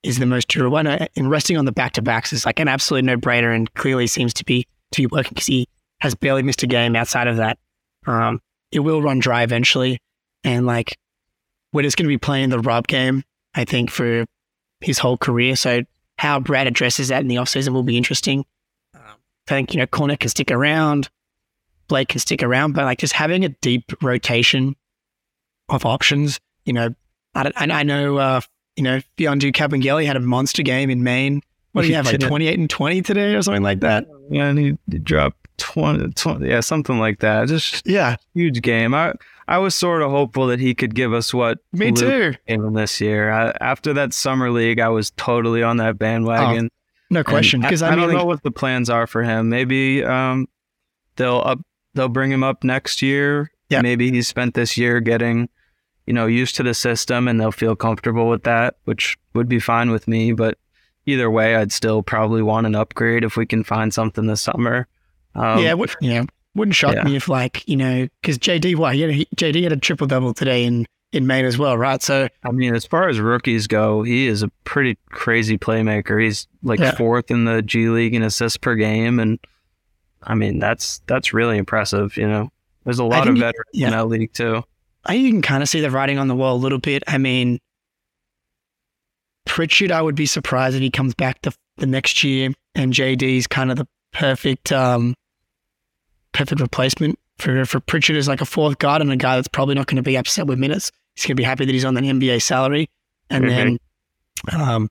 is the most durable one and resting on the back-to-backs is like an absolute no-brainer, and clearly seems to be working, because he has barely missed a game outside of that. It will run dry eventually, and, like, we're just going to be playing the Rob game, I think, for his whole career. So how Brad addresses that in the offseason will be interesting. I think, you know, Cornette can stick around. Blake can stick around, but, like, just having a deep rotation of options, you know, I know, Fiondu Cabangeli had a monster game in Maine. What do you have, like, 28 and 20 today or something like that? Yeah, and he dropped 20, yeah, something like that. Just huge game. I I was sort of hopeful that he could give us what me Luke too this year. After that summer league, I was totally on that bandwagon. No question, because I don't know what the plans are for him. Maybe they'll bring him up next year. Yeah. Maybe he spent this year getting, used to the system, and they'll feel comfortable with that, which would be fine with me. But either way, I'd still probably want an upgrade if we can find something this summer. Wouldn't shock me if, because JD had a triple double today in Maine as well, right? So I mean, as far as rookies go, he is a pretty crazy playmaker. He's fourth in the G League in assists per game, and I mean that's really impressive. There's a lot of veterans in that league too. I think you can kind of see the writing on the wall a little bit. I mean, Pritchard, I would be surprised if he comes back the next year, and JD's kind of the perfect replacement for Pritchard as a fourth guard and a guy that's probably not going to be upset with minutes. He's going to be happy that he's on an NBA salary. And then I'm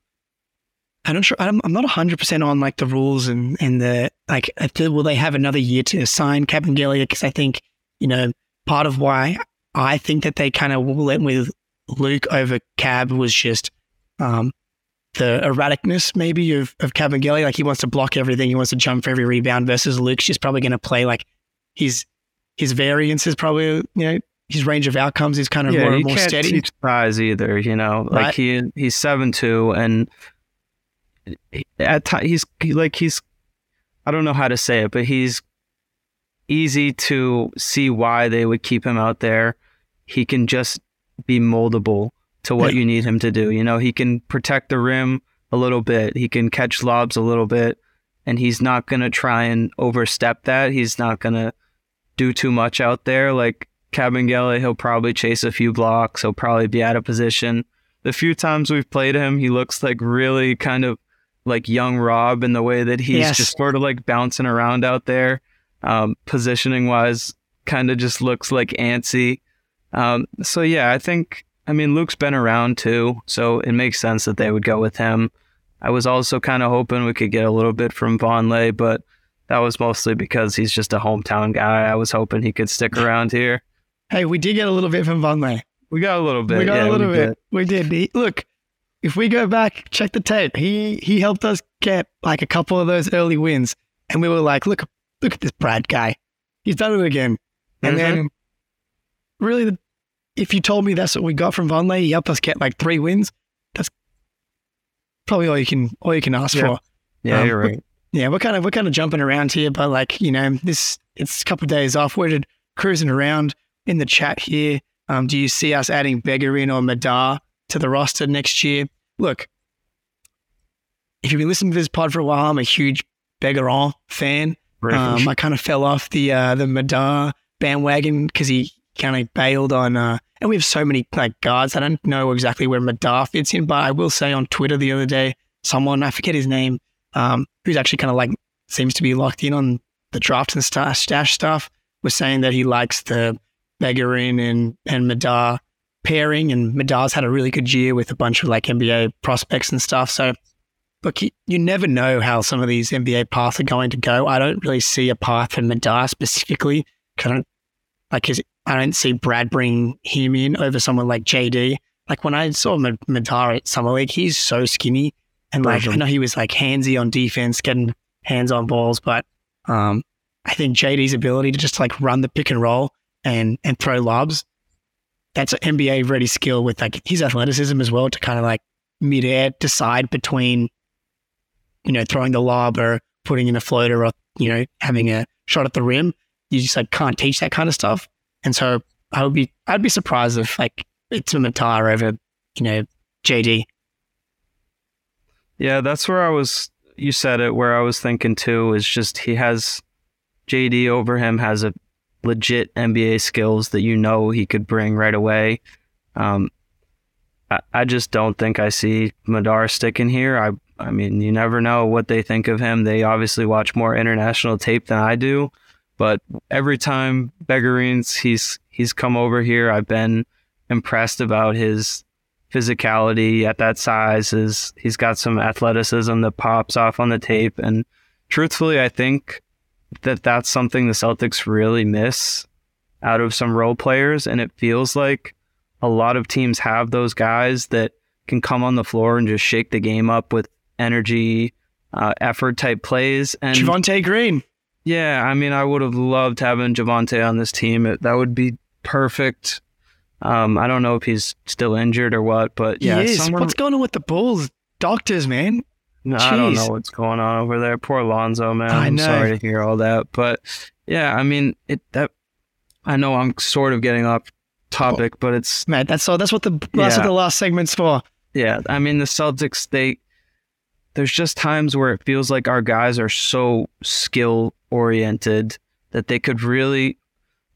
not sure. I'm not 100% on the rules and the will they have another year to sign Captain Gillier? Because I think part of why I think that they kind of went with Luke over Cab was just the erraticness maybe of Cabangeli. He wants to block everything. He wants to jump for every rebound versus Luke's just probably going to play his variance is probably, his range of outcomes is kind of more steady. Yeah, you can't teach size either, right? He's 7'2", and he's I don't know how to say it, but he's easy to see why they would keep him out there. He can just be moldable to what you need him to do. He can protect the rim a little bit. He can catch lobs a little bit, and he's not going to try and overstep that. He's not going to do too much out there. Like Cabangele, he'll probably chase a few blocks. He'll probably be out of position. The few times we've played him, he looks really kind of young Rob in the way that he's just sort of bouncing around out there. Positioning wise, kind of just looks antsy. I think... Luke's been around too, so it makes sense that they would go with him. I was also kind of hoping we could get a little bit from Vonleh, but that was mostly because he's just a hometown guy. I was hoping he could stick around here. Hey, we did get a little bit from Vonleh. We got a little bit. We did. Look, if we go back, check the tape. He helped us get a couple of those early wins, and we were look at this Brad guy. He's done it again. And then really if you told me that's what we got from Vonleh, he helped us get 3 wins. That's probably all you can ask for. Yeah, you're right. We're kind of jumping around here, but it's a couple of days off. We're cruising around in the chat here. Do you see us adding Begarin or Madar to the roster next year? Look, if you've been listening to this pod for a while, I'm a huge Begarin fan. I kind of fell off the Madar bandwagon because he kind of bailed on, and we have so many guards. I don't know exactly where Madar fits in, but I will say on Twitter the other day, someone, I forget his name, who's actually kind of seems to be locked in on the drafts and stash stuff, was saying that he likes the Begarin and Madar pairing, and Madar's had a really good year with a bunch of NBA prospects and stuff. So look, you never know how some of these NBA paths are going to go. I don't really see a path for Madar specifically. I don't see Brad bring him in over someone like JD. When I saw Madar at Summer League, he's so skinny. And I know he was handsy on defense, getting hands on balls, but I think JD's ability to just run the pick and roll and throw lobs, that's an NBA ready skill with his athleticism as well to kind of midair decide between, throwing the lob or putting in a floater or, having a shot at the rim. You just can't teach that kind of stuff. And so I'd be surprised if it's Matar over, JD. Yeah, that's where you said it, where I was thinking too, is just he has JD over him has a legit NBA skills that he could bring right away. I just don't think I see Madar sticking here. I mean, you never know what they think of him. They obviously watch more international tape than I do. But every time Begarin's he's come over here, I've been impressed about his physicality at that size. He's got some athleticism that pops off on the tape. And truthfully, I think that's something the Celtics really miss out of some role players. And it feels like a lot of teams have those guys that can come on the floor and just shake the game up with energy, effort type plays. And Javonte Green. Yeah, I mean, I would have loved having Javonte on this team. That would be perfect. I don't know if he's still injured or what, but yeah. What's going on with the Bulls? Doctors, man. No, I don't know what's going on over there. Poor Lonzo, man. I'm sorry to hear all that. But yeah, I mean, I know I'm sort of getting off topic, but it's... Man, that's what the last segment's for. Yeah, I mean, the Celtics, there's just times where it feels like our guys are so skill-oriented that they could really...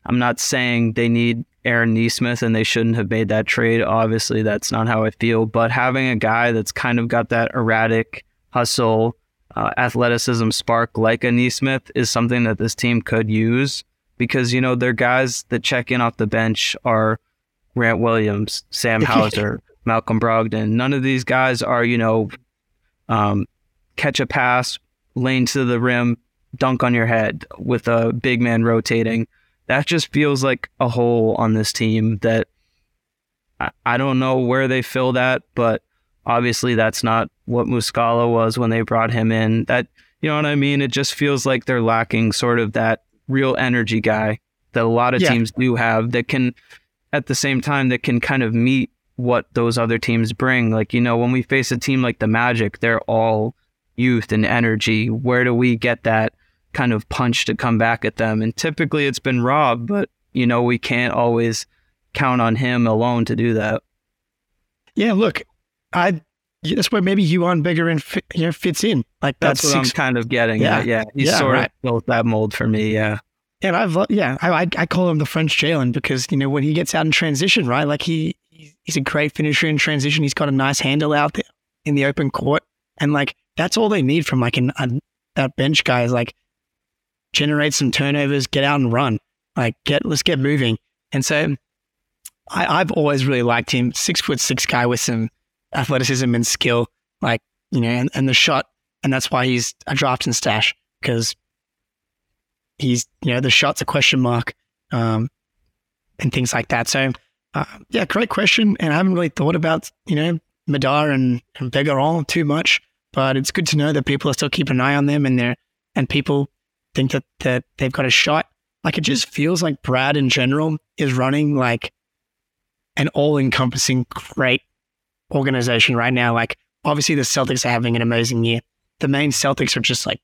I'm not saying they need Aaron Nesmith and they shouldn't have made that trade. Obviously, that's not how I feel. But having a guy that's kind of got that erratic hustle, athleticism spark like a Nesmith is something that this team could use because, you know, their guys that check in off the bench are Grant Williams, Sam Hauser, Malcolm Brogdon. None of these guys are, you know, catch a pass, lane to the rim, dunk on your head with a big man rotating. That just feels like a hole on this team that I don't know where they fill that, but obviously that's not what Muscala was when they brought him in. That, you know what I mean? It just feels like they're lacking sort of that real energy guy that a lot of teams do have that can, at the same time, that can kind of meet what those other teams bring. Like, you know, when we face a team like the Magic, they're all youth and energy. Where do we get that kind of punch to come back at them? And typically it's been Rob, but you know, we can't always count on him alone to do that. Yeah, look, that's where maybe Juan Beguerin fits in. Like that's what I'm kind of getting at. Yeah, he's sort of built that mold for me. Yeah, and I call him the French Jaylen because you know when he gets out in transition, right? Like he's a great finisher in transition. He's got a nice handle out there in the open court, and like that's all they need from like that bench guy is like, generate some turnovers, get out and run. Like, let's get moving. And so I've always really liked him. 6'6" guy with some athleticism and skill, like, you know, and the shot. And that's why he's a draft and stash because he's, you know, the shot's a question mark and things like that. So, yeah, great question. And I haven't really thought about, you know, Madar and Beguerin too much, but it's good to know that people are still keeping an eye on them and people think that they've got a shot. Like, it just feels like Brad in general is running like an all-encompassing great organization right now. Like, obviously the Celtics are having an amazing year. The main Celtics are just like,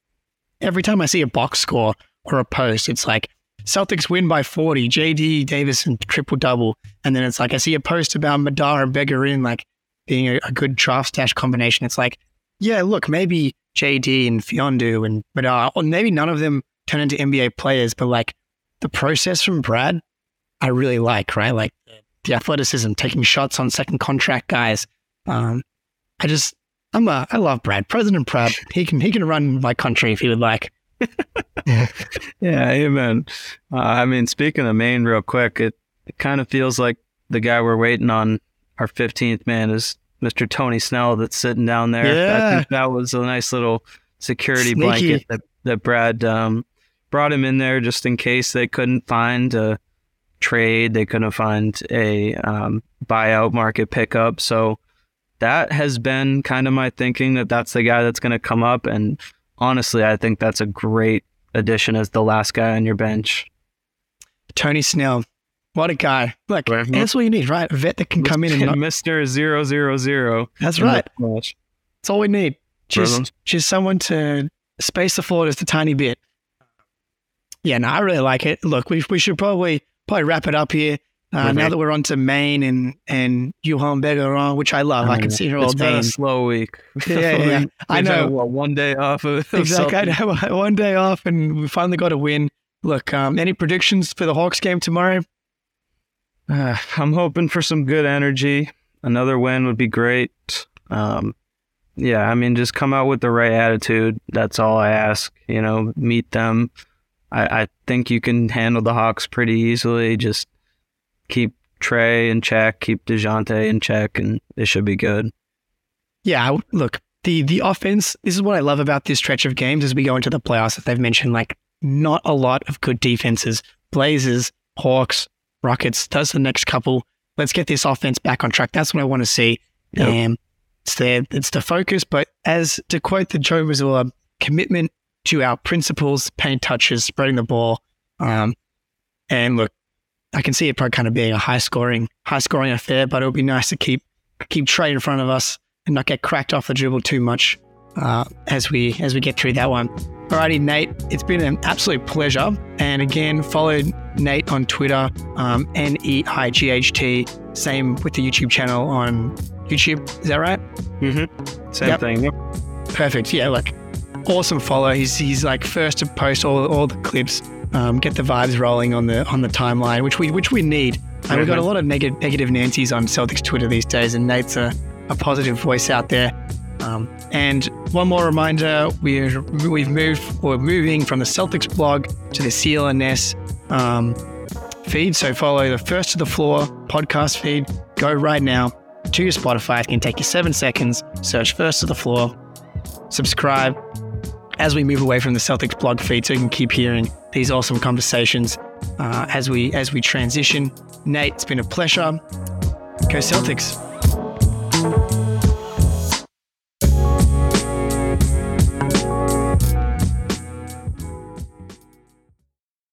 every time I see a box score or a post, it's like Celtics win by 40, JD Davis and triple-double. And then it's like, I see a post about Madara and Beguerin like being a good draft stash combination. It's like, yeah, look, maybe JD and Fiondu and Madar, or maybe none of them turn into NBA players, but like the process from Brad, I really like, right? Like the athleticism, taking shots on second contract guys. I love Brad. President Brad, he can run my country if he would like. Yeah, amen. I mean, speaking of Maine real quick, it kind of feels like the guy we're waiting on, our 15th man, is Mr. Tony Snell that's sitting down there. Yeah. I think that was a nice little security blanket that Brad brought him in there just in case they couldn't find a trade. They couldn't find a buyout market pickup. So that has been kind of my thinking that that's the guy that's going to come up. And honestly, I think that's a great addition as the last guy on your bench. Tony Snell. What a guy. Look, that's what you need, right? A vet that can come in and... Mr. 000. That's right. That's all we need. Just someone to space the floor just a tiny bit. Yeah, no, I really like it. Look, we should probably wrap it up here. Now that we're on to Maine and Johan Bergeron, which I love. I can see here all day. It's been a slow week. Yeah. I know. One day off. Exactly. I know. One day off and we finally got a win. Look, any predictions for the Hawks game tomorrow? I'm hoping for some good energy. Another win would be great. Yeah, I mean, just come out with the right attitude. That's all I ask. You know, meet them. I think you can handle the Hawks pretty easily. Just keep Trey in check, keep DeJounte in check, and it should be good. Yeah, look, the offense, this is what I love about this stretch of games as we go into the playoffs that they've mentioned, like, not a lot of good defenses. Blazers, Hawks, Rockets, does the next couple. Let's get this offense back on track. That's what I want to see. Yep. It's the focus, but as to quote the Joe Missoula, commitment to our principles, paint touches, spreading the ball. And look, I can see it probably kind of being a high scoring affair, but it'll be nice to keep Trey in front of us and not get cracked off the dribble too much as we get through that one. Alrighty, Nate, it's been an absolute pleasure. And again, follow Nate on Twitter, Neight. Same with the YouTube channel on YouTube. Is that right? Mm-hmm. Same thing. Yep. Perfect. Yeah, look, awesome follow. He's like first to post all the clips. Get the vibes rolling on the timeline, which we need. And we've got a lot of negative Nancy's on Celtics Twitter these days, and Nate's a positive voice out there. And one more reminder, we're moving from the Celtics blog to the CLNS feed. So follow the First to the Floor podcast feed. Go right now to your Spotify. It can take you 7 seconds. Search First to the Floor. Subscribe as we move away from the Celtics blog feed, so you can keep hearing these awesome conversations as we transition. Nate, it's been a pleasure. Go Celtics.